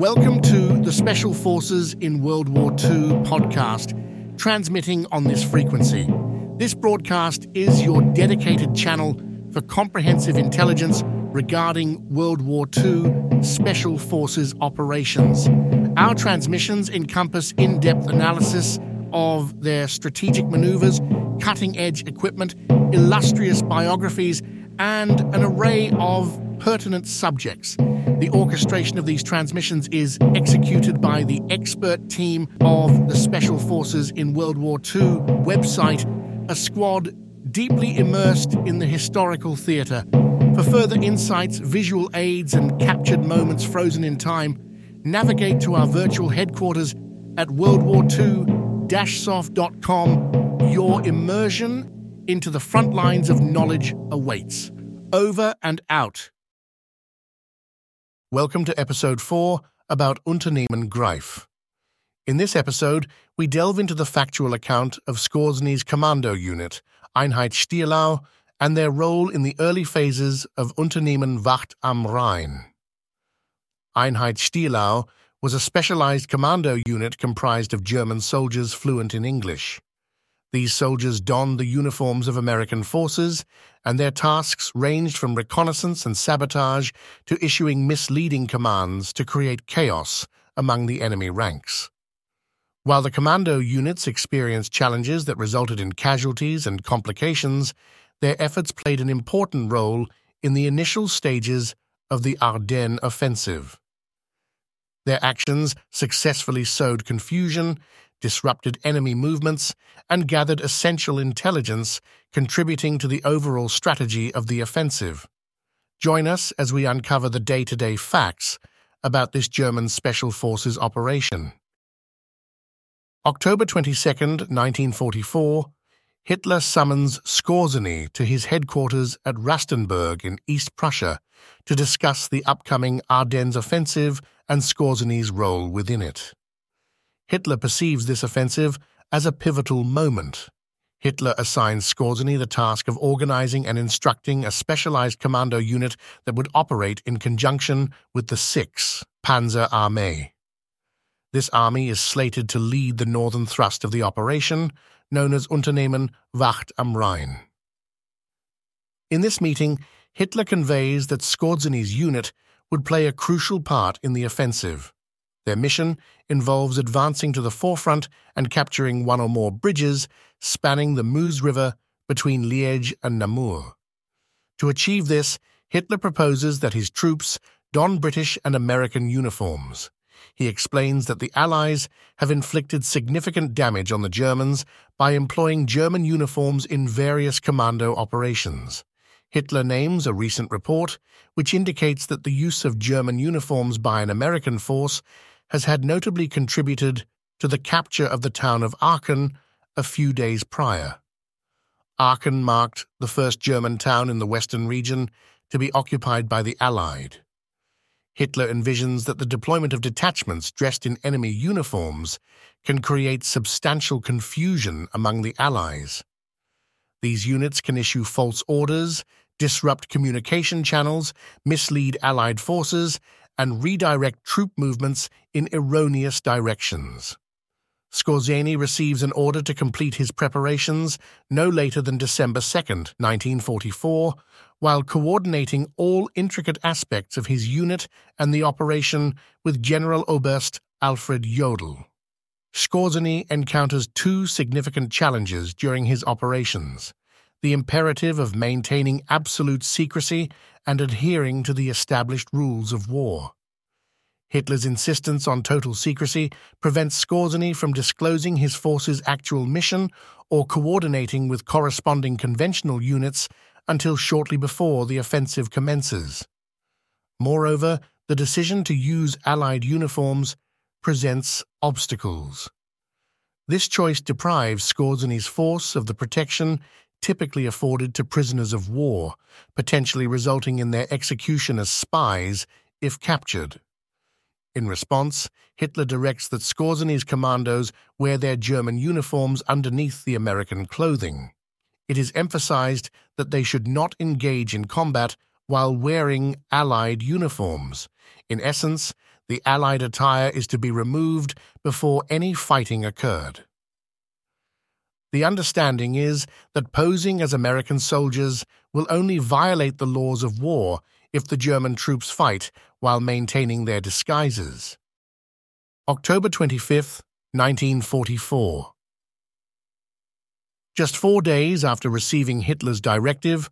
Welcome to the Special Forces in World War II podcast, transmitting on this frequency. This broadcast is your dedicated channel for comprehensive intelligence regarding World War II Special Forces operations. Our transmissions encompass in-depth analysis of their strategic maneuvers, cutting-edge equipment, illustrious biographies, and an array of pertinent subjects. The orchestration of these transmissions is executed by the expert team of the Special Forces in World War II website, a squad deeply immersed in the historical theatre. For further insights, visual aids, and captured moments frozen in time, navigate to our virtual headquarters at worldwar2-sof.com. Your immersion into the front lines of knowledge awaits. Over and out. Welcome to Episode 4 about Unternehmen Greif. In this episode, we delve into the factual account of Skorzeny's commando unit, Einheit Stielau, and their role in the early phases of Unternehmen Wacht am Rhein. Einheit Stielau was a specialized commando unit comprised of German soldiers fluent in English. These soldiers donned the uniforms of American forces, and their tasks ranged from reconnaissance and sabotage to issuing misleading commands to create chaos among the enemy ranks. While the commando units experienced challenges that resulted in casualties and complications, their efforts played an important role in the initial stages of the Ardennes Offensive. Their actions successfully sowed confusion, disrupted enemy movements, and gathered essential intelligence, contributing to the overall strategy of the offensive. Join us as we uncover the day-to-day facts about this German Special Forces operation. October 22, 1944, Hitler summons Skorzeny to his headquarters at Rastenburg in East Prussia to discuss the upcoming Ardennes offensive and Skorzeny's role within it. Hitler perceives this offensive as a pivotal moment. Hitler assigns Skorzeny the task of organizing and instructing a specialized commando unit that would operate in conjunction with the 6th Panzer Armee. This army is slated to lead the northern thrust of the operation, known as Unternehmen Wacht am Rhein. In this meeting, Hitler conveys that Skorzeny's unit would play a crucial part in the offensive. Their mission involves advancing to the forefront and capturing one or more bridges spanning the Meuse River between Liège and Namur. To achieve this, Hitler proposes that his troops don British and American uniforms. He explains that the Allies have inflicted significant damage on the Germans by employing German uniforms in various commando operations. Hitler names a recent report which indicates that the use of German uniforms by an American force has had notably contributed to the capture of the town of Aachen a few days prior. Aachen marked the first German town in the western region to be occupied by the Allied. Hitler envisions that the deployment of detachments dressed in enemy uniforms can create substantial confusion among the Allies. These units can issue false orders, disrupt communication channels, mislead Allied forces, and redirect troop movements in erroneous directions. Skorzeny receives an order to complete his preparations no later than December 2, 1944, while coordinating all intricate aspects of his unit and the operation with General Oberst Alfred Jodl. Skorzeny encounters two significant challenges during his operations: the imperative of maintaining absolute secrecy and adhering to the established rules of war. Hitler's insistence on total secrecy prevents Skorzeny from disclosing his force's actual mission or coordinating with corresponding conventional units until shortly before the offensive commences. Moreover, the decision to use Allied uniforms presents obstacles. This choice deprives Skorzeny's force of the protection typically afforded to prisoners of war, potentially resulting in their execution as spies if captured. In response, Hitler directs that Skorzeny's commandos wear their German uniforms underneath the American clothing. It is emphasized that they should not engage in combat while wearing Allied uniforms. In essence, The Allied attire is to be removed before any fighting occurred. The understanding is that posing as American soldiers will only violate the laws of war if the German troops fight while maintaining their disguises. October 25, 1944. Just 4 days after receiving Hitler's directive,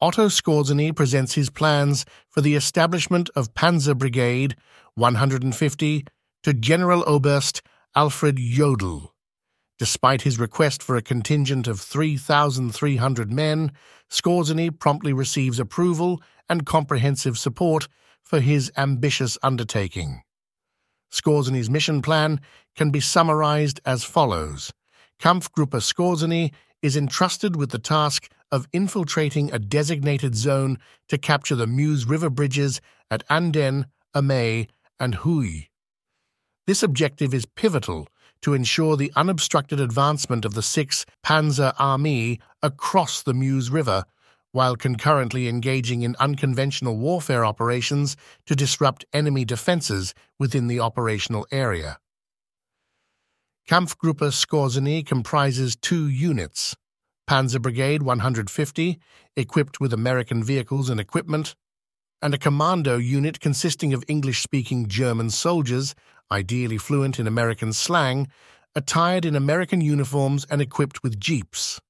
Otto Skorzeny presents his plans for the establishment of Panzer Brigade 150 to General Oberst Alfred Jodl. Despite his request for a contingent of 3,300 men, Skorzeny promptly receives approval and comprehensive support for his ambitious undertaking. Skorzeny's mission plan can be summarized as follows. Kampfgruppe Skorzeny is entrusted with the task of infiltrating a designated zone to capture the Meuse River bridges at Ardennes, Amay, and Huy. This objective is pivotal to ensure the unobstructed advancement of the 6th Panzer Army across the Meuse River, while concurrently engaging in unconventional warfare operations to disrupt enemy defenses within the operational area. Kampfgruppe Skorzeny comprises 2 units, Panzer Brigade 150, equipped with American vehicles and equipment, and a commando unit consisting of English-speaking German soldiers, ideally fluent in American slang, attired in American uniforms and equipped with jeeps.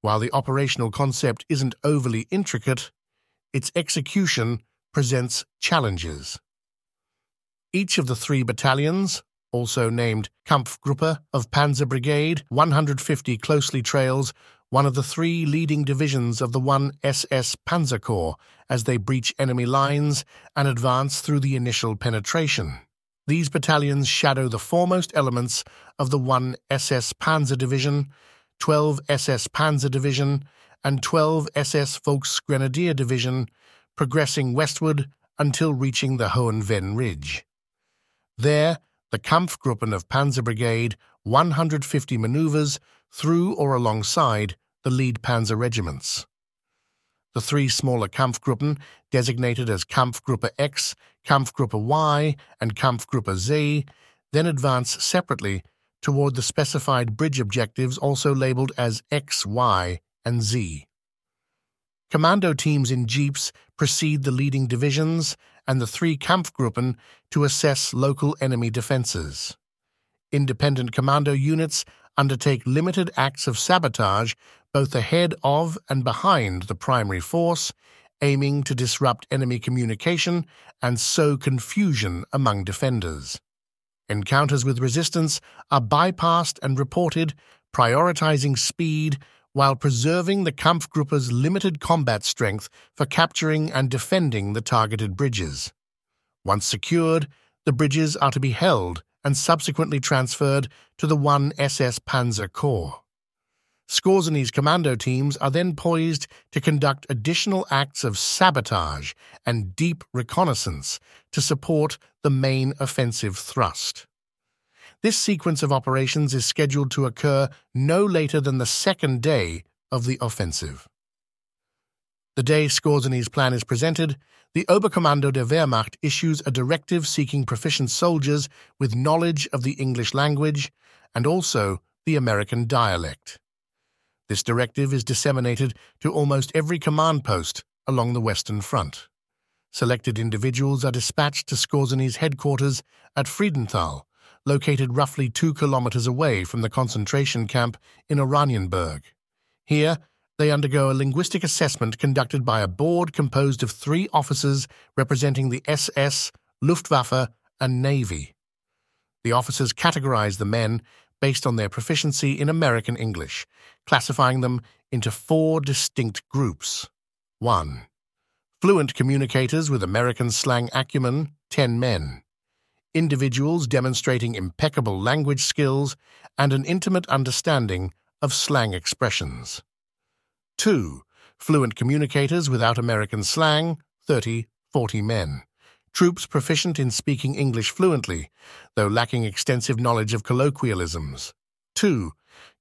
While the operational concept isn't overly intricate, its execution presents challenges. Each of the 3 battalions, also named Kampfgruppe of Panzer Brigade 150, closely trails one of the 3 leading divisions of the 1 SS Panzer Corps as they breach enemy lines and advance through the initial penetration. These battalions shadow the foremost elements of the 1 SS Panzer Division, 12 SS Panzer Division, and 12 SS Volksgrenadier Division, progressing westward until reaching the Hohen Venn Ridge. There, the Kampfgruppen of Panzer Brigade 150 maneuvers through or alongside the lead panzer regiments. The 3 smaller Kampfgruppen, designated as Kampfgruppe X, Kampfgruppe Y, and Kampfgruppe Z, then advance separately toward the specified bridge objectives, also labeled as X, Y, and Z. Commando teams in jeeps precede the leading divisions and the 3 Kampfgruppen to assess local enemy defenses. Independent commando units undertake limited acts of sabotage both ahead of and behind the primary force, aiming to disrupt enemy communication and sow confusion among defenders. Encounters with resistance are bypassed and reported, prioritizing speed while preserving the Kampfgruppe's limited combat strength for capturing and defending the targeted bridges. Once secured, the bridges are to be held and subsequently transferred to the 1 SS Panzer Corps. Skorzeny's commando teams are then poised to conduct additional acts of sabotage and deep reconnaissance to support the main offensive thrust. This sequence of operations is scheduled to occur no later than the 2nd day of the offensive. The day Skorzeny's plan is presented, the Oberkommando der Wehrmacht issues a directive seeking proficient soldiers with knowledge of the English language and also the American dialect. This directive is disseminated to almost every command post along the Western Front. Selected individuals are dispatched to Skorzeny's headquarters at Friedenthal, located roughly 2 kilometers away from the concentration camp in Oranienburg. Here, they undergo a linguistic assessment conducted by a board composed of 3 officers representing the SS, Luftwaffe, and Navy. The officers categorize the men based on their proficiency in American English, classifying them into 4 distinct groups. 1. Fluent communicators with American slang acumen, 10 men. Individuals demonstrating impeccable language skills and an intimate understanding of slang expressions. 2. Fluent communicators without American slang, 40 men. Troops proficient in speaking English fluently, though lacking extensive knowledge of colloquialisms. 2.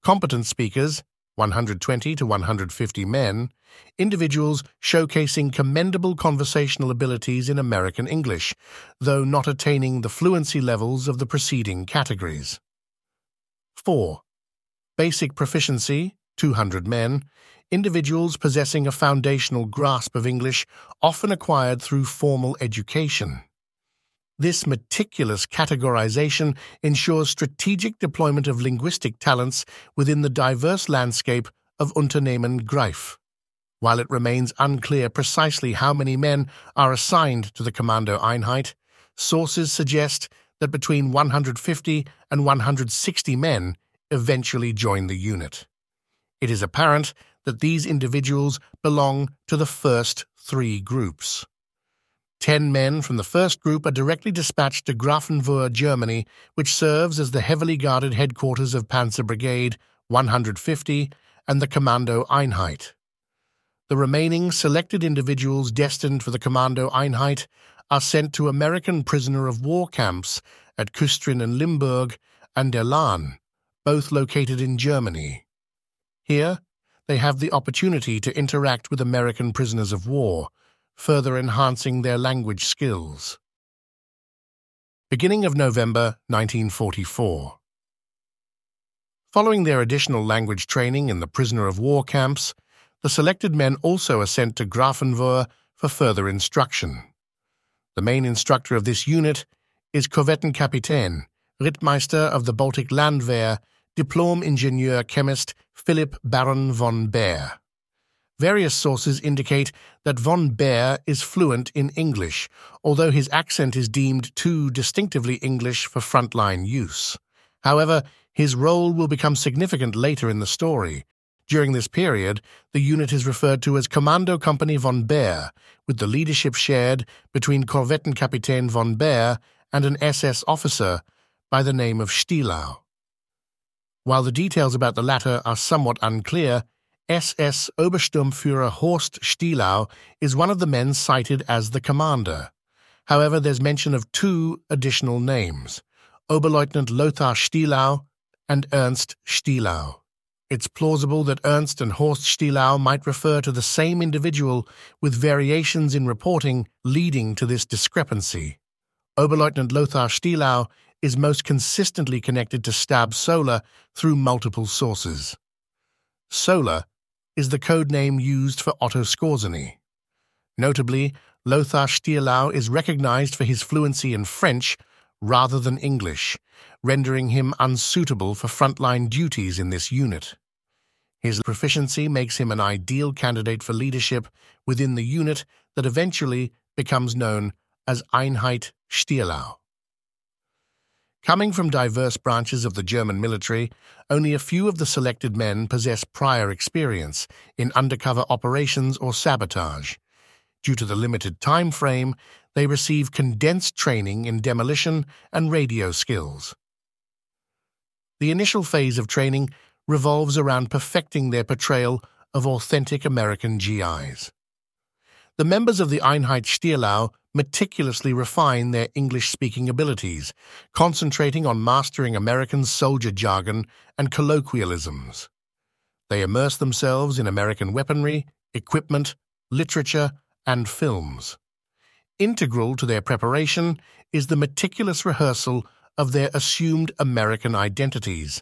Competent speakers, 120 to 150 men, individuals showcasing commendable conversational abilities in American English, though not attaining the fluency levels of the preceding categories. 4. Basic proficiency, 200 men, individuals possessing a foundational grasp of English, often acquired through formal education. This meticulous categorization ensures strategic deployment of linguistic talents within the diverse landscape of Unternehmen Greif, while it remains unclear precisely how many men are assigned to the Kommando Einheit. Sources suggest that between 150 and 160 men eventually join the unit. It is apparent that these individuals belong to the first three groups. 10 men from the first group are directly dispatched to Grafenwöhr, Germany, which serves as the heavily guarded headquarters of Panzer Brigade 150 and the Kommando Einheit. The remaining selected individuals destined for the Kommando Einheit are sent to American prisoner of war camps at Küstrin and Limburg and Der Lahn, both located in Germany. Here, they have the opportunity to interact with American prisoners of war, further enhancing their language skills. Beginning of November 1944. Following their additional language training in the prisoner of war camps, the selected men also are sent to Grafenwöhr for further instruction. The main instructor of this unit is Korvettenkapitän, Rittmeister of the Baltic Landwehr, Diplom-Ingenieur-Chemist Philipp Baron von Behr. Various sources indicate that von Behr is fluent in English, although his accent is deemed too distinctively English for frontline use. However, his role will become significant later in the story. During this period, the unit is referred to as Kommando Company von Behr, with the leadership shared between Korvettenkapitän von Behr and an SS officer by the name of Stielau. While the details about the latter are somewhat unclear, SS Obersturmführer Horst Stielau is one of the men cited as the commander. However, there's mention of two additional names, Oberleutnant Lothar Stielau and Ernst Stielau. It's plausible that Ernst and Horst Stielau might refer to the same individual, with variations in reporting leading to this discrepancy. Oberleutnant Lothar Stielau is most consistently connected to Stab Sola through multiple sources. Sola is the code name used for Otto Skorzeny. Notably, Lothar Stielau is recognized for his fluency in French rather than English, rendering him unsuitable for frontline duties in this unit. His proficiency makes him an ideal candidate for leadership within the unit that eventually becomes known as Einheit Stielau. Coming from diverse branches of the German military, only a few of the selected men possess prior experience in undercover operations or sabotage. Due to the limited time frame, they receive condensed training in demolition and radio skills. The initial phase of training revolves around perfecting their portrayal of authentic American GIs. The members of the Einheit Stielau meticulously refine their English-speaking abilities, concentrating on mastering American soldier jargon and colloquialisms. They immerse themselves in American weaponry, equipment, literature, and films. Integral to their preparation is the meticulous rehearsal of their assumed American identities,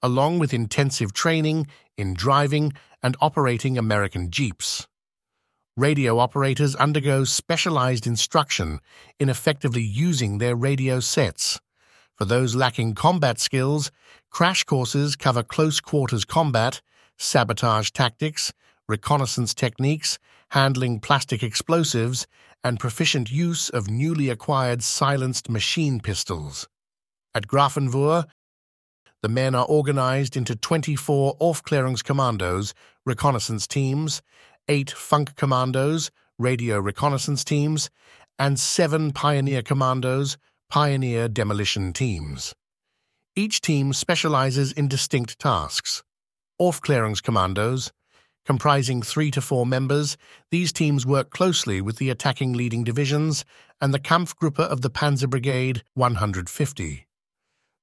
along with intensive training in driving and operating American jeeps. Radio operators undergo specialized instruction in effectively using their radio sets. For those lacking combat skills, crash courses cover close-quarters combat, sabotage tactics, reconnaissance techniques, handling plastic explosives, and proficient use of newly acquired silenced machine pistols. At Grafenwöhr, the men are organized into 24 Aufklärungskommandos, reconnaissance teams, 8 Funk Commandos, radio reconnaissance teams, and 7 Pioneer Commandos, pioneer demolition teams. Each team specializes in distinct tasks. Aufklärungskommandos, comprising 3 to 4 members, these teams work closely with the attacking leading divisions and the Kampfgruppe of the Panzer Brigade 150.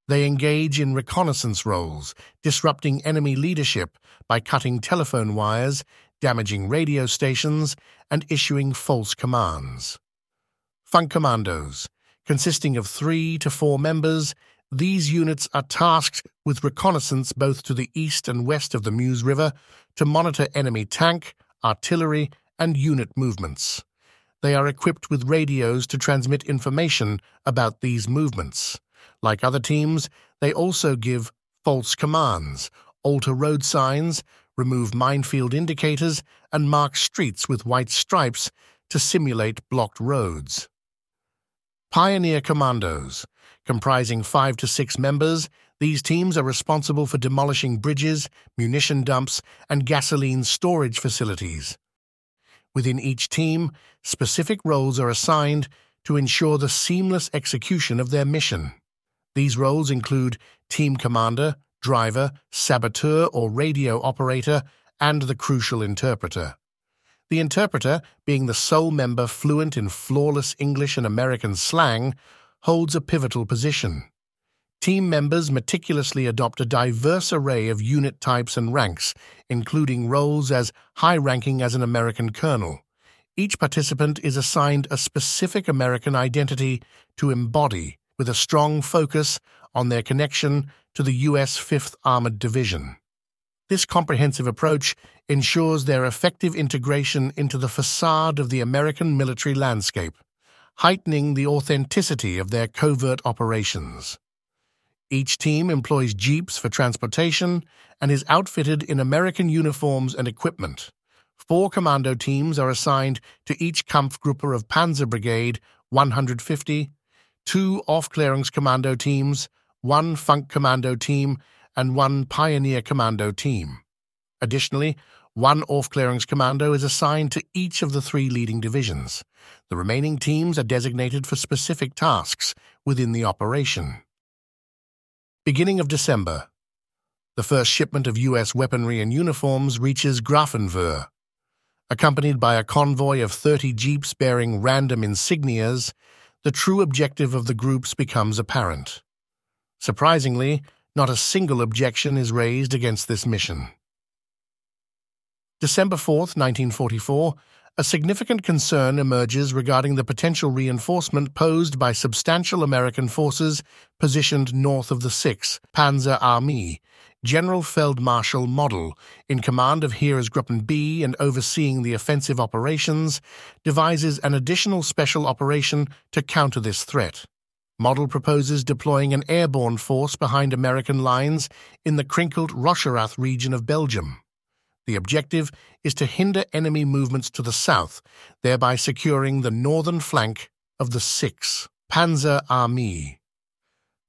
They engage in reconnaissance roles, disrupting enemy leadership by cutting telephone wires, damaging radio stations, and issuing false commands. Funkkommandos. Consisting of 3 to 4 members, these units are tasked with reconnaissance both to the east and west of the Meuse River to monitor enemy tank, artillery, and unit movements. They are equipped with radios to transmit information about these movements. Like other teams, they also give false commands, alter road signs, remove minefield indicators, and mark streets with white stripes to simulate blocked roads. Pioneer Commandos. Comprising 5 to 6 members, these teams are responsible for demolishing bridges, munition dumps, and gasoline storage facilities. Within each team, specific roles are assigned to ensure the seamless execution of their mission. These roles include team commander, driver, saboteur or radio operator, and the crucial interpreter. The interpreter, being the sole member fluent in flawless English and American slang, holds a pivotal position. Team members meticulously adopt a diverse array of unit types and ranks, including roles as high-ranking as an American colonel. Each participant is assigned a specific American identity to embody, with a strong focus on their connection to the U.S. 5th Armored Division. This comprehensive approach ensures their effective integration into the facade of the American military landscape, heightening the authenticity of their covert operations. Each team employs jeeps for transportation and is outfitted in American uniforms and equipment. 4 commando teams are assigned to each Kampfgruppe of Panzer Brigade 150, 2 Aufklärungskommando teams, 1 Funkkommando team, and 1 Pioneer Kommando team. Additionally, 1 Aufklärungskommando is assigned to each of the 3 leading divisions. The remaining teams are designated for specific tasks within the operation. Beginning of December, the first shipment of U.S. weaponry and uniforms reaches Grafenwöhr. Accompanied by a convoy of 30 jeeps bearing random insignias, the true objective of the groups becomes apparent. Surprisingly, not a single objection is raised against this mission. December 4, 1944, a significant concern emerges regarding the potential reinforcement posed by substantial American forces positioned north of the 6th Panzer Army, General Feldmarschall Model, in command of Heeresgruppen B and overseeing the offensive operations, devises an additional special operation to counter this threat. Model proposes deploying an airborne force behind American lines in the crinkled Rocherath region of Belgium. The objective is to hinder enemy movements to the south, thereby securing the northern flank of the 6th Panzer Army.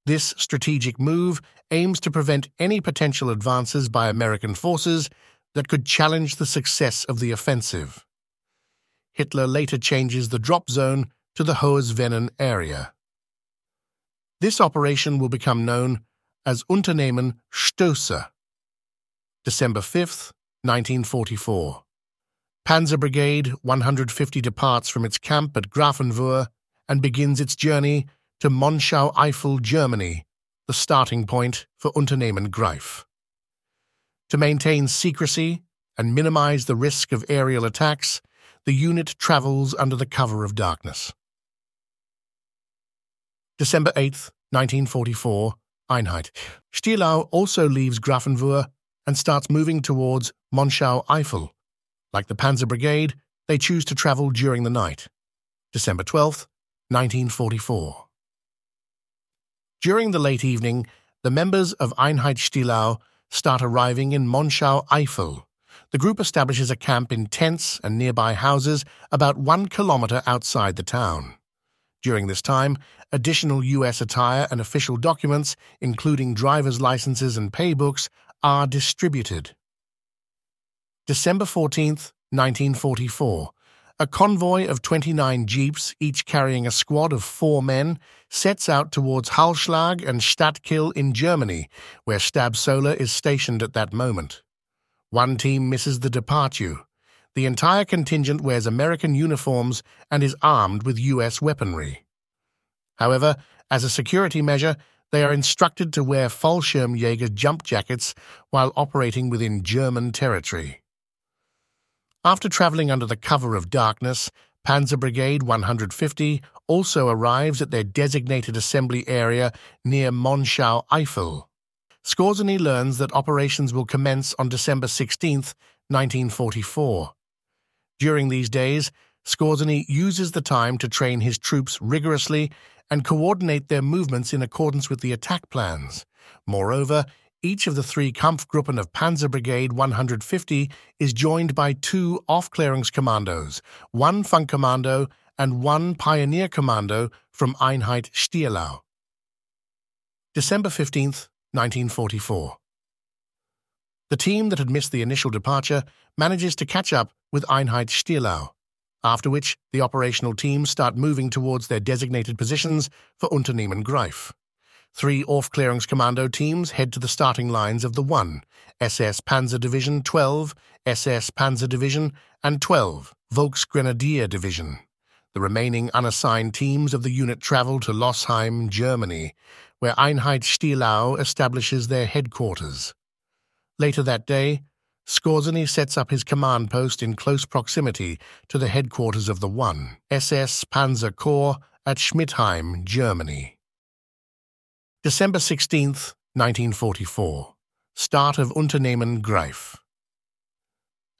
This strategic move aims to prevent any potential advances by American forces that could challenge the success of the offensive. Hitler later changes the drop zone to the Hohes Venn area. This operation will become known as Unternehmen Stöße. December 5th, 1944. Panzer Brigade 150 departs from its camp at Grafenwöhr and begins its journey to Monschau, Eifel, Germany, the starting point for Unternehmen Greif. To maintain secrecy and minimize the risk of aerial attacks, the unit travels under the cover of darkness. December 8, 1944, Einheit. Stielau also leaves Grafenwöhr and starts moving towards Monschau Eifel. Like the Panzer Brigade, they choose to travel during the night. December 12, 1944. During the late evening, the members of Einheit Stielau start arriving in Monschau Eifel. The group establishes a camp in tents and nearby houses about 1 kilometer outside the town. During this time, additional U.S. attire and official documents, including driver's licenses and paybooks, are distributed. December 14, 1944. A convoy of 29 jeeps, each carrying a squad of 4 men, sets out towards Hallschlag and Stadtkill in Germany, where Stab Sola is stationed at that moment. 1 team misses the departure. The entire contingent wears American uniforms and is armed with U.S. weaponry. However, as a security measure, They are instructed to wear Fallschirmjäger jump jackets while operating within German territory. After travelling under the cover of darkness, Panzer Brigade 150 also arrives at their designated assembly area near Monschau, Eifel. Skorzeny learns that operations will commence on December 16, 1944. During these days, Skorzeny uses the time to train his troops rigorously and coordinate their movements in accordance with the attack plans. Moreover, each of the three Kampfgruppen of Panzer Brigade 150 is joined by two Aufklärungskommandos, one Funkkommando and one Pionierkommando from Einheit Stielau. December 15, 1944. The team that had missed the initial departure manages to catch up with Einheit Stielau, after which the operational teams start moving towards their designated positions for Unternehmen Greif. Three Aufklärungskommando teams head to the starting lines of the 1 SS Panzer Division, 12 SS Panzer Division, and 12 Volksgrenadier Division. The remaining unassigned teams of the unit travel to Losheim, Germany, where Einheit Stielau establishes their headquarters. Later that day, Skorzeny sets up his command post in close proximity to the headquarters of the 1 SS Panzer Corps at Schmidtheim, Germany. December 16, 1944. Start of Unternehmen Greif.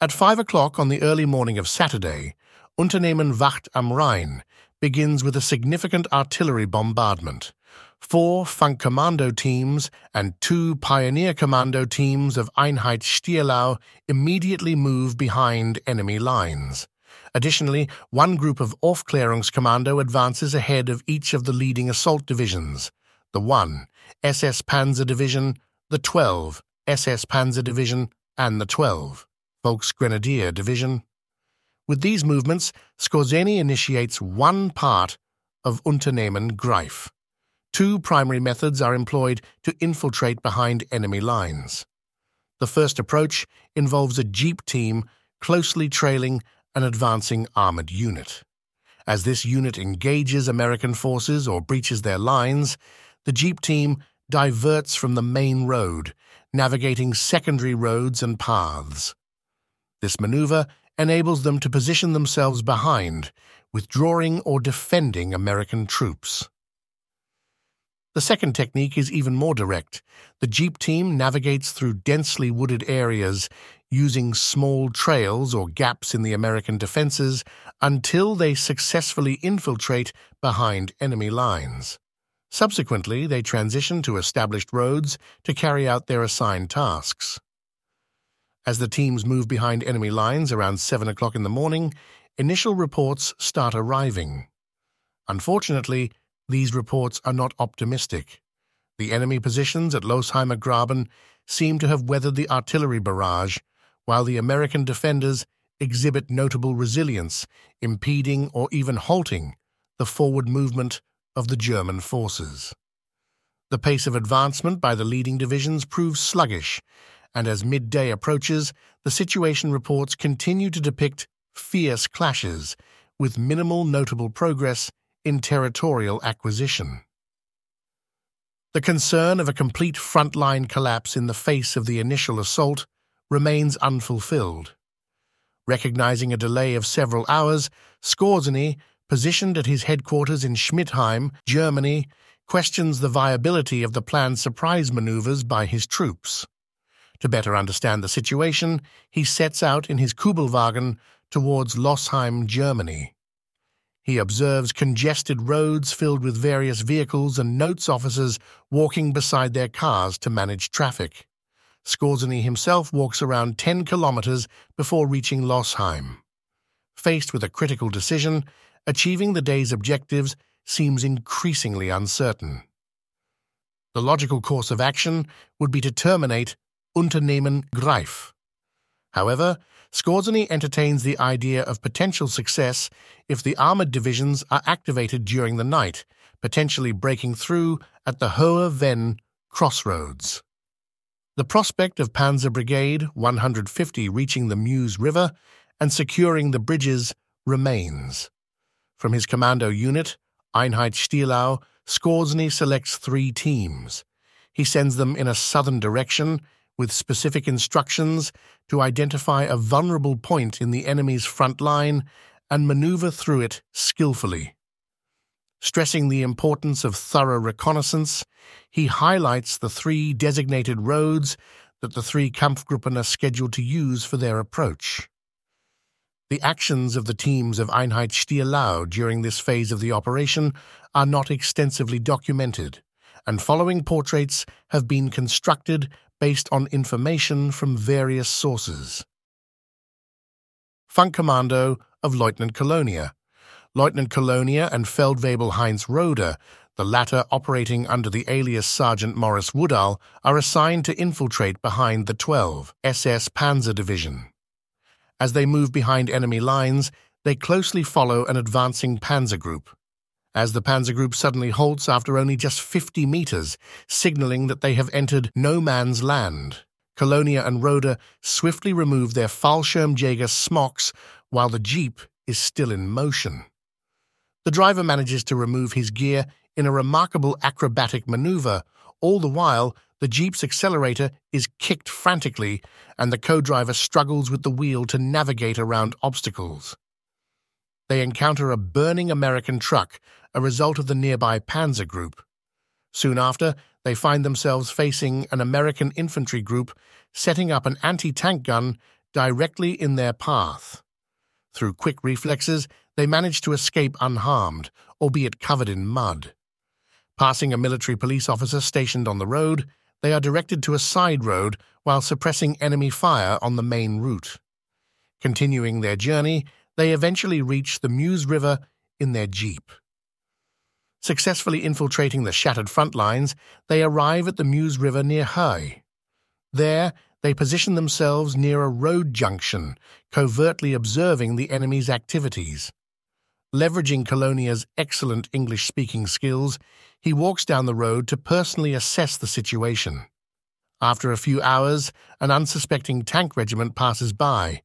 At 5 o'clock on the early morning of Saturday, Unternehmen Wacht am Rhein begins with a significant artillery bombardment. 4 Funkkommando teams and 2 Pionierkommando teams of Einheit Stielau immediately move behind enemy lines. Additionally, one group of Aufklärungskommando advances ahead of each of the leading assault divisions, the 1 SS Panzer Division, the 12 SS Panzer Division, and the 12 Volksgrenadier Division. With these movements, Skorzeny initiates one part of Unternehmen Greif. Two primary methods are employed to infiltrate behind enemy lines. The first approach involves a jeep team closely trailing an advancing armoured unit. As this unit engages American forces or breaches their lines, the jeep team diverts from the main road, navigating secondary roads and paths. This manoeuvre enables them to position themselves behind, withdrawing or defending American troops. The second technique is even more direct. The jeep team navigates through densely wooded areas, using small trails or gaps in the American defenses until they successfully infiltrate behind enemy lines. Subsequently, they transition to established roads to carry out their assigned tasks. As the teams move behind enemy lines around 7 o'clock in the morning, initial reports start arriving. Unfortunately, these reports are not optimistic. The enemy positions at Losheimer Graben seem to have weathered the artillery barrage, while the American defenders exhibit notable resilience, impeding or even halting the forward movement of the German forces. The pace of advancement by the leading divisions proves sluggish, and as midday approaches, the situation reports continue to depict fierce clashes, with minimal notable progress in territorial acquisition. The concern of a complete frontline collapse in the face of the initial assault remains unfulfilled. Recognizing a delay of several hours, Skorzeny, positioned at his headquarters in Schmidtheim, Germany, questions the viability of the planned surprise maneuvers by his troops. To better understand the situation, he sets out in his Kubelwagen towards Losheim, Germany. He observes congested roads filled with various vehicles and notes officers walking beside their cars to manage traffic. Skorzeny himself walks around 10 kilometers before reaching Losheim. Faced with a critical decision, achieving the day's objectives seems increasingly uncertain. The logical course of action would be to terminate Unternehmen Greif. However, Skorzeny entertains the idea of potential success if the armoured divisions are activated during the night, potentially breaking through at the Hohes Venn crossroads. The prospect of Panzer Brigade 150 reaching the Meuse River and securing the bridges remains. From his commando unit, Einheit Stielau, Skorzeny selects three teams. He sends them in a southern direction with specific instructions to identify a vulnerable point in the enemy's front line and maneuver through it skillfully. Stressing the importance of thorough reconnaissance, he highlights the three designated roads that the three Kampfgruppen are scheduled to use for their approach. The actions of the teams of Einheit Stielau during this phase of the operation are not extensively documented, and following portraits have been constructed based on information from various sources. Funkkommando of Lieutenant Colonia. Lieutenant Colonia and Feldwebel Heinz Roeder, the latter operating under the alias Sergeant Morris Woodall, are assigned to infiltrate behind the 12 SS Panzer Division. As they move behind enemy lines, they closely follow an advancing panzer group. As the panzer group suddenly halts after only just 50 meters, signaling that they have entered no man's land, Colonia and Roeder swiftly remove their Fallschirmjäger smocks while the jeep is still in motion. The driver manages to remove his gear in a remarkable acrobatic maneuver, all the while the jeep's accelerator is kicked frantically and the co-driver struggles with the wheel to navigate around obstacles. They encounter a burning American truck, a result of the nearby panzer group. Soon after, they find themselves facing an American infantry group setting up an anti-tank gun directly in their path. Through quick reflexes, they manage to escape unharmed, albeit covered in mud. Passing a military police officer stationed on the road, they are directed to a side road while suppressing enemy fire on the main route. Continuing their journey, they eventually reach the Meuse River in their jeep. Successfully infiltrating the shattered front lines, they arrive at the Meuse River near Huy. There, they position themselves near a road junction, covertly observing the enemy's activities. Leveraging Colonia's excellent English-speaking skills, he walks down the road to personally assess the situation. After a few hours, an unsuspecting tank regiment passes by,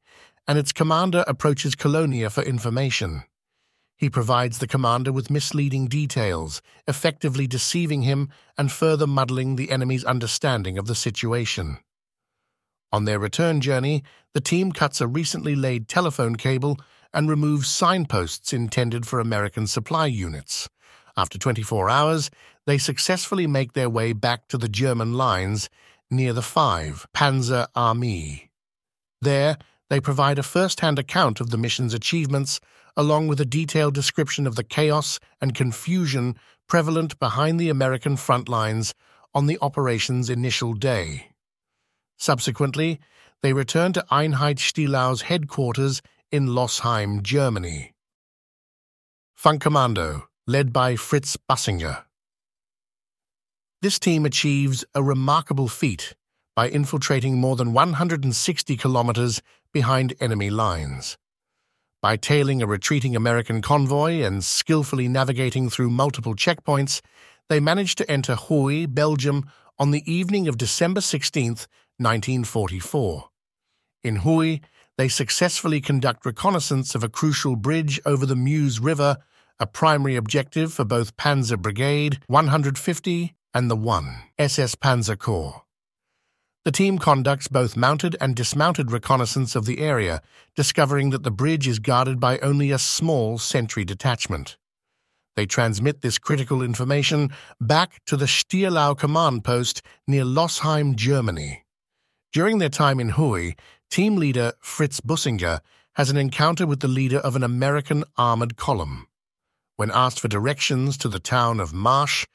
and its commander approaches Colonia for information. He provides the commander with misleading details, effectively deceiving him and further muddling the enemy's understanding of the situation. On their return journey, the team cuts a recently laid telephone cable and removes signposts intended for American supply units. After 24 hours, they successfully make their way back to the German lines near the 5 Panzer Armee. There, they provide a first-hand account of the mission's achievements, along with a detailed description of the chaos and confusion prevalent behind the American front lines on the operation's initial day. Subsequently, they return to Einheit Stielau's headquarters in Losheim, Germany. Funkkommando, led by Fritz Bussinger. This team achieves a remarkable feat by infiltrating more than 160 kilometers behind enemy lines. By tailing a retreating American convoy and skillfully navigating through multiple checkpoints, they managed to enter Huy, Belgium, on the evening of December 16th, 1944. In Huy, they successfully conduct reconnaissance of a crucial bridge over the Meuse River, a primary objective for both Panzer Brigade 150 and the 1 SS Panzer Corps. The team conducts both mounted and dismounted reconnaissance of the area, discovering that the bridge is guarded by only a small sentry detachment. They transmit this critical information back to the Stielau command post near Losheim, Germany. During their time in Huy, team leader Fritz Bussinger has an encounter with the leader of an American armored column. When asked for directions to the town of Marsch,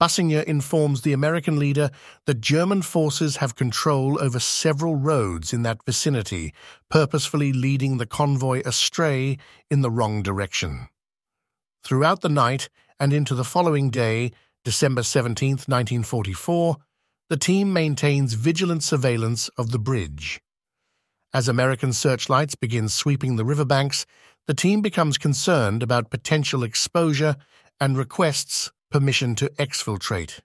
Bussinger informs the American leader that German forces have control over several roads in that vicinity, purposefully leading the convoy astray in the wrong direction. Throughout the night and into the following day, December 17, 1944, the team maintains vigilant surveillance of the bridge. As American searchlights begin sweeping the riverbanks, the team becomes concerned about potential exposure and requests permission to exfiltrate.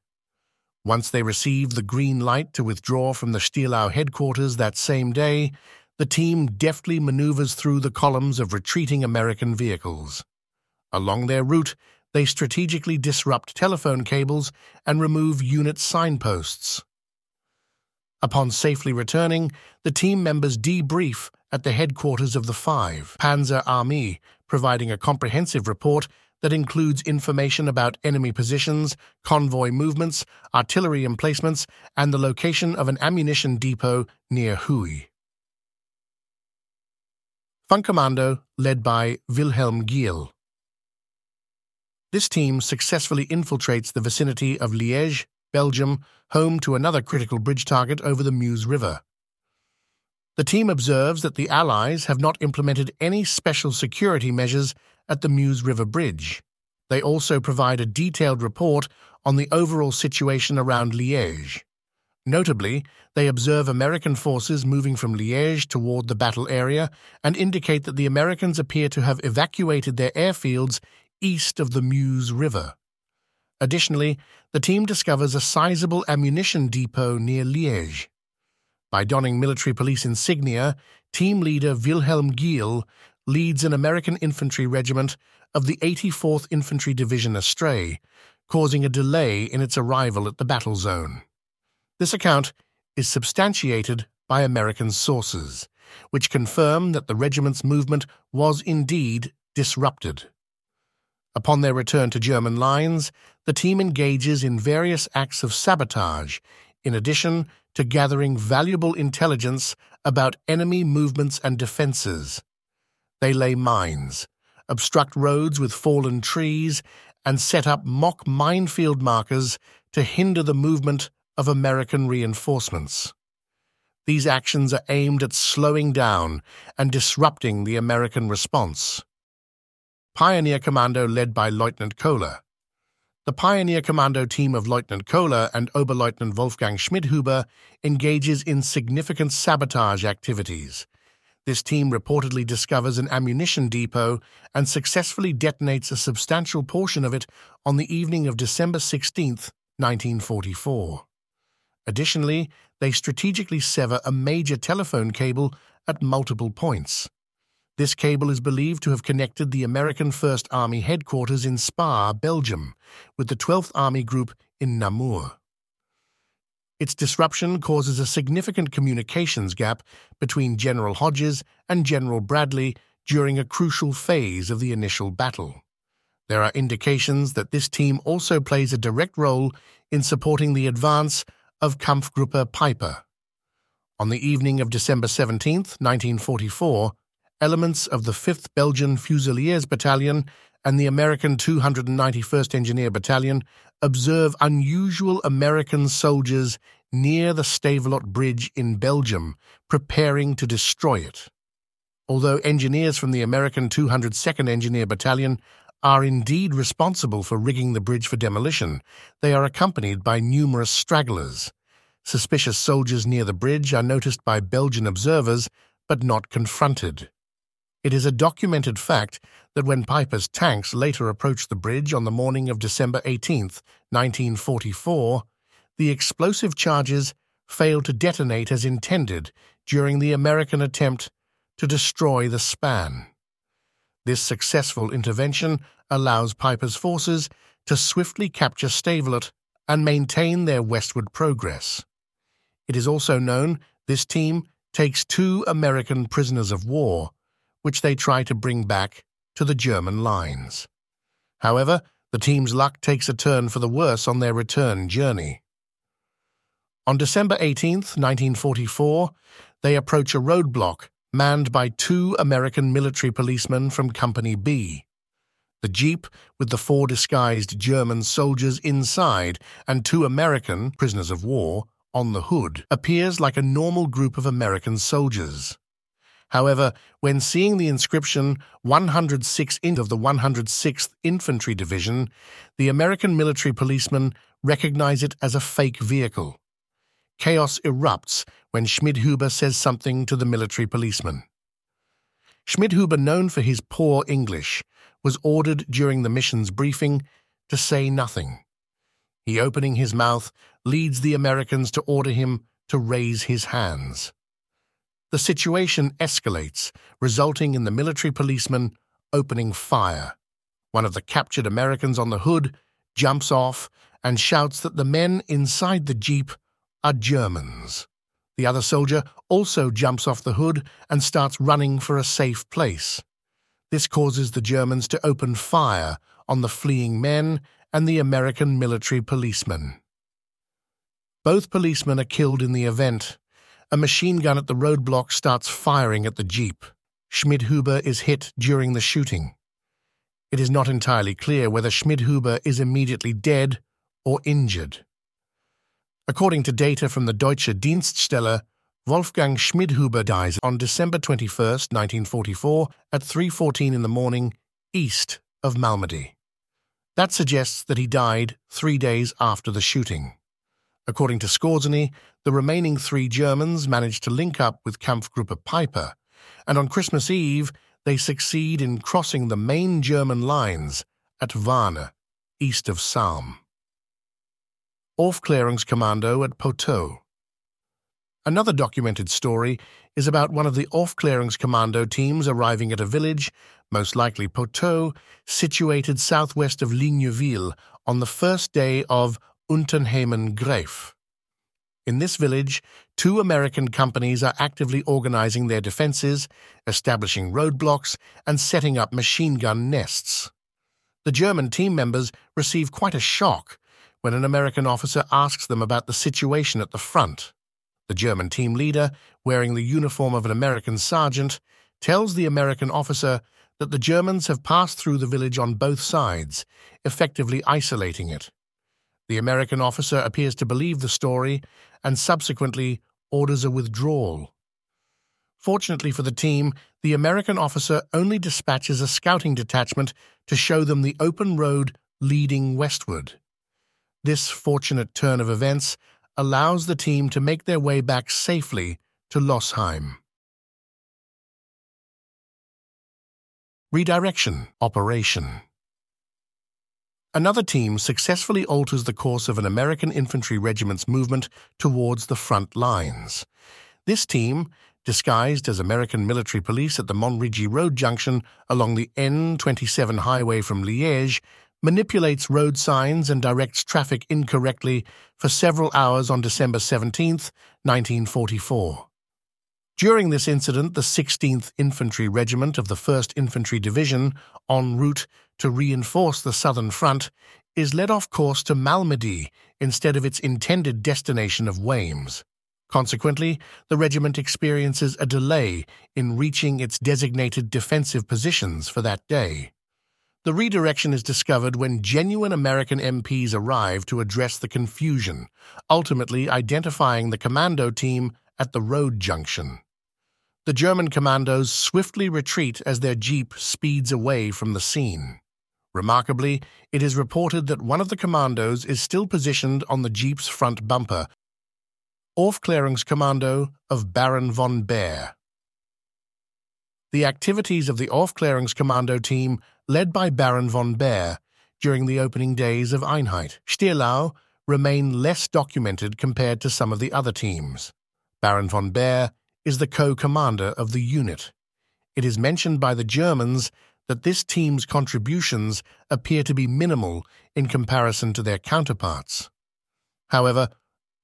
Once they receive the green light to withdraw from the Stielau headquarters that same day, the team deftly maneuvers through the columns of retreating American vehicles. Along their route, they strategically disrupt telephone cables and remove unit signposts. Upon safely returning, the team members debrief at the headquarters of the 5 Panzer Armee, providing a comprehensive report that includes information about enemy positions, convoy movements, artillery emplacements, and the location of an ammunition depot near Huy. Funkkommando, led by Wilhelm Giel. This team successfully infiltrates the vicinity of Liège, Belgium, home to another critical bridge target over the Meuse River. The team observes that the Allies have not implemented any special security measures at the Meuse River Bridge. They also provide a detailed report on the overall situation around Liège. Notably, they observe American forces moving from Liège toward the battle area and indicate that the Americans appear to have evacuated their airfields east of the Meuse River. Additionally, the team discovers a sizable ammunition depot near Liège. By donning military police insignia, team leader Wilhelm Giel leads an American infantry regiment of the 84th Infantry Division astray, causing a delay in its arrival at the battle zone. This account is substantiated by American sources, which confirm that the regiment's movement was indeed disrupted. Upon their return to German lines, the team engages in various acts of sabotage, in addition to gathering valuable intelligence about enemy movements and defenses. They lay mines, obstruct roads with fallen trees, and set up mock minefield markers to hinder the movement of American reinforcements. These actions are aimed at slowing down and disrupting the American response. Pioneer Commando, led by Lieutenant Kohler. The Pioneer Commando team of Lieutenant Kohler and Oberleutnant Wolfgang Schmidhuber engages in significant sabotage activities. This team reportedly discovers an ammunition depot and successfully detonates a substantial portion of it on the evening of December 16, 1944. Additionally, they strategically sever a major telephone cable at multiple points. This cable is believed to have connected the American 1st Army headquarters in Spa, Belgium, with the 12th Army Group in Namur. Its disruption causes a significant communications gap between General Hodges and General Bradley during a crucial phase of the initial battle. There are indications that this team also plays a direct role in supporting the advance of Kampfgruppe Peiper. On the evening of December 17, 1944, elements of the 5th Belgian Fusiliers Battalion and the American 291st Engineer Battalion observe unusual American soldiers near the Stavelot Bridge in Belgium, preparing to destroy it. Although engineers from the American 202nd Engineer Battalion are indeed responsible for rigging the bridge for demolition, they are accompanied by numerous stragglers. Suspicious soldiers near the bridge are noticed by Belgian observers, but not confronted. It is a documented fact that when Peiper's tanks later approached the bridge on the morning of December 18, 1944, the explosive charges failed to detonate as intended during the American attempt to destroy the span. This successful intervention allows Peiper's forces to swiftly capture Stavelot and maintain their westward progress. It is also known this team takes 2 American prisoners of war, which they try to bring back to the German lines. However, the team's luck takes a turn for the worse on their return journey. On December 18, 1944, they approach a roadblock manned by 2 American military policemen from Company B. The jeep, with the 4 disguised German soldiers inside and 2 American prisoners of war on the hood, appears like a normal group of American soldiers. However, when seeing the inscription 106 of the 106th Infantry Division, the American military policemen recognize it as a fake vehicle. Chaos erupts when Schmidhuber says something to the military policeman. Schmidhuber, known for his poor English, was ordered during the mission's briefing to say nothing. He, opening his mouth, leads the Americans to order him to raise his hands. The situation escalates, resulting in the military policemen opening fire. One of the captured Americans on the hood jumps off and shouts that the men inside the jeep are Germans. The other soldier also jumps off the hood and starts running for a safe place. This causes the Germans to open fire on the fleeing men and the American military policemen. Both policemen are killed in the event. A machine gun at the roadblock starts firing at the jeep. Schmidhuber is hit during the shooting. It is not entirely clear whether Schmidhuber is immediately dead or injured. According to data from the Deutsche Dienststelle, Wolfgang Schmidhuber dies on December 21, 1944, at 3:14 in the morning, east of Malmedy. That suggests that he died 3 days after the shooting. According to Skorzeny, the remaining 3 Germans managed to link up with Kampfgruppe Peiper, and on Christmas Eve they succeed in crossing the main German lines at Warne, east of Salm. Aufklärungskommando at Poteau. Another documented story is about one of the Aufklärungskommando teams arriving at a village, most likely Poteau, situated southwest of Ligneville, on the first day of Unternehmen Wacht. In this village, 2 American companies are actively organizing their defenses, establishing roadblocks, and setting up machine gun nests. The German team members receive quite a shock when an American officer asks them about the situation at the front. The German team leader, wearing the uniform of an American sergeant, tells the American officer that the Germans have passed through the village on both sides, effectively isolating it. The American officer appears to believe the story and subsequently orders a withdrawal. Fortunately for the team, the American officer only dispatches a scouting detachment to show them the open road leading westward. This fortunate turn of events allows the team to make their way back safely to Losheim. Redirection Operation. Another team successfully alters the course of an American infantry regiment's movement towards the front lines. This team, disguised as American military police at the Montrigny Road junction along the N27 highway from Liège, manipulates road signs and directs traffic incorrectly for several hours on December 17, 1944. During this incident, the 16th Infantry Regiment of the 1st Infantry Division, en route to reinforce the southern front, is led off course to Malmedy instead of its intended destination of Waimes. Consequently, the regiment experiences a delay in reaching its designated defensive positions for that day. The redirection is discovered when genuine American MPs arrive to address the confusion, ultimately identifying the commando team at the road junction. The German commandos swiftly retreat as their jeep speeds away from the scene. Remarkably, it is reported that one of the commandos is still positioned on the jeep's front bumper. Aufklärungskommando of Baron von Behr. The activities of the Aufklärungskommando team, led by Baron von Behr, during the opening days of Einheit Stielau remain less documented compared to some of the other teams. Baron von Behr is the co-commander of the unit. It is mentioned by the Germans that this team's contributions appear to be minimal in comparison to their counterparts. However,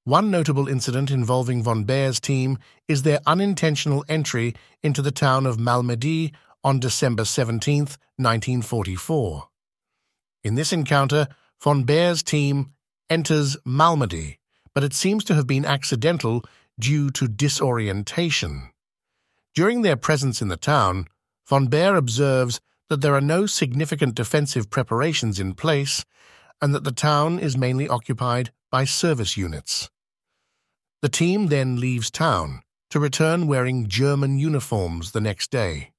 one notable incident involving von Behr's team is their unintentional entry into the town of Malmedy on December 17, 1944. In this encounter, von Behr's team enters Malmedy, but it seems to have been accidental due to disorientation. During their presence in the town, von Behr observes that there are no significant defensive preparations in place and that the town is mainly occupied by service units. The team then leaves town to return wearing German uniforms the next day.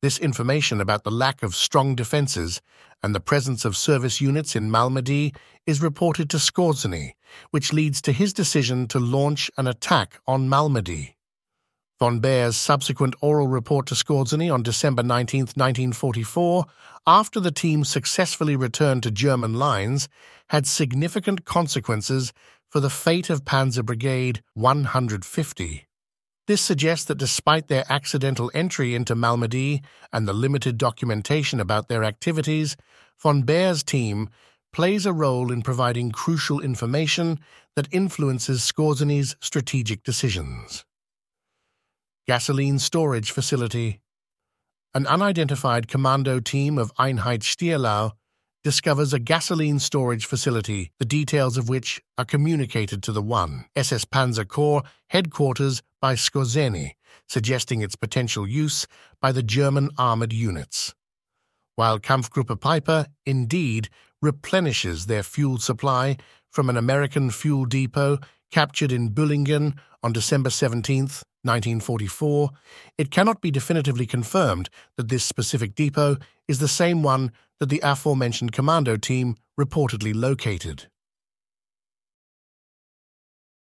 This information about the lack of strong defenses and the presence of service units in Malmedy is reported to Skorzeny, which leads to his decision to launch an attack on Malmedy. Von Behr's subsequent oral report to Skorzeny on December 19, 1944, after the team successfully returned to German lines, had significant consequences for the fate of Panzer Brigade 150. This suggests that despite their accidental entry into Malmedy and the limited documentation about their activities, von Behr's team plays a role in providing crucial information that influences Skorzeny's strategic decisions. Gasoline storage facility. An unidentified commando team of Einheit Stielau discovers a gasoline storage facility, the details of which are communicated to the 1 SS Panzer Corps headquarters by Skorzeny, suggesting its potential use by the German armoured units. While Kampfgruppe Peiper, indeed, replenishes their fuel supply from an American fuel depot captured in Büllingen on December 17, 1944, it cannot be definitively confirmed that this specific depot is the same one that the aforementioned commando team reportedly located.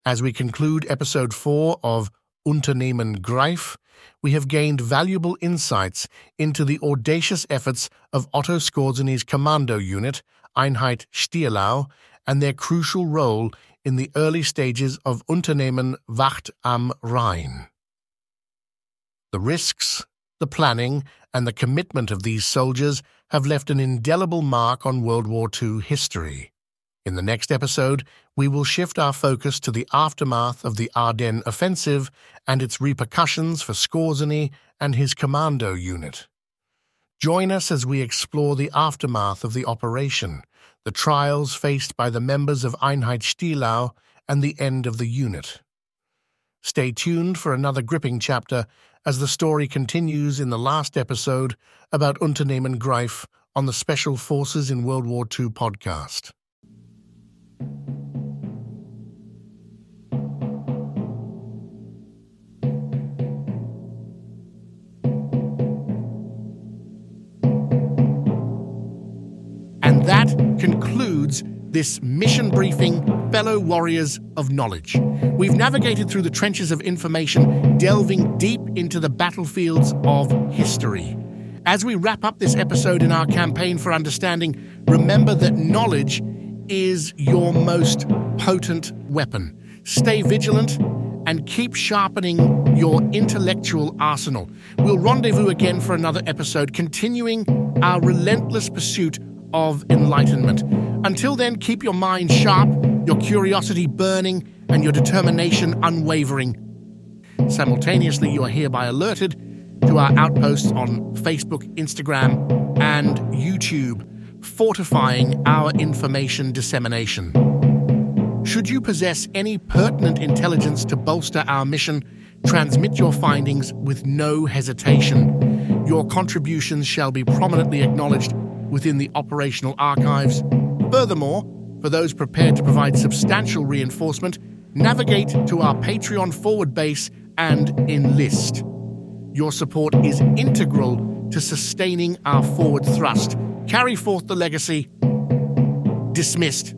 As we conclude Episode 4 of Unternehmen Greif, we have gained valuable insights into the audacious efforts of Otto Skorzeny's commando unit, Einheit Stielau, and their crucial role in the early stages of Unternehmen Wacht am Rhein. The risks, the planning, and the commitment of these soldiers have left an indelible mark on World War II history. In the next episode, we will shift our focus to the aftermath of the Ardennes Offensive and its repercussions for Skorzeny and his commando unit. Join us as we explore the aftermath of the operation, the trials faced by the members of Einheit Stielau, and the end of the unit. Stay tuned for another gripping chapter as the story continues in the last episode about Unternehmen Greif on the Special Forces in World War II podcast. And that concludes this mission briefing, fellow warriors of knowledge. We've navigated through the trenches of information, delving deep into the battlefields of history. As we wrap up this episode in our campaign for understanding, remember that knowledge is your most potent weapon. Stay vigilant and keep sharpening your intellectual arsenal. We'll rendezvous again for another episode, continuing our relentless pursuit of enlightenment. Until then, keep your mind sharp, your curiosity burning, and your determination unwavering. Simultaneously, you are hereby alerted to our outposts on Facebook, Instagram, and YouTube, fortifying our information dissemination. Should you possess any pertinent intelligence to bolster our mission, transmit your findings with no hesitation. Your contributions shall be prominently acknowledged within the operational archives. Furthermore, for those prepared to provide substantial reinforcement, navigate to our Patreon forward base and enlist. Your support is integral to sustaining our forward thrust. Carry forth the legacy. Dismissed.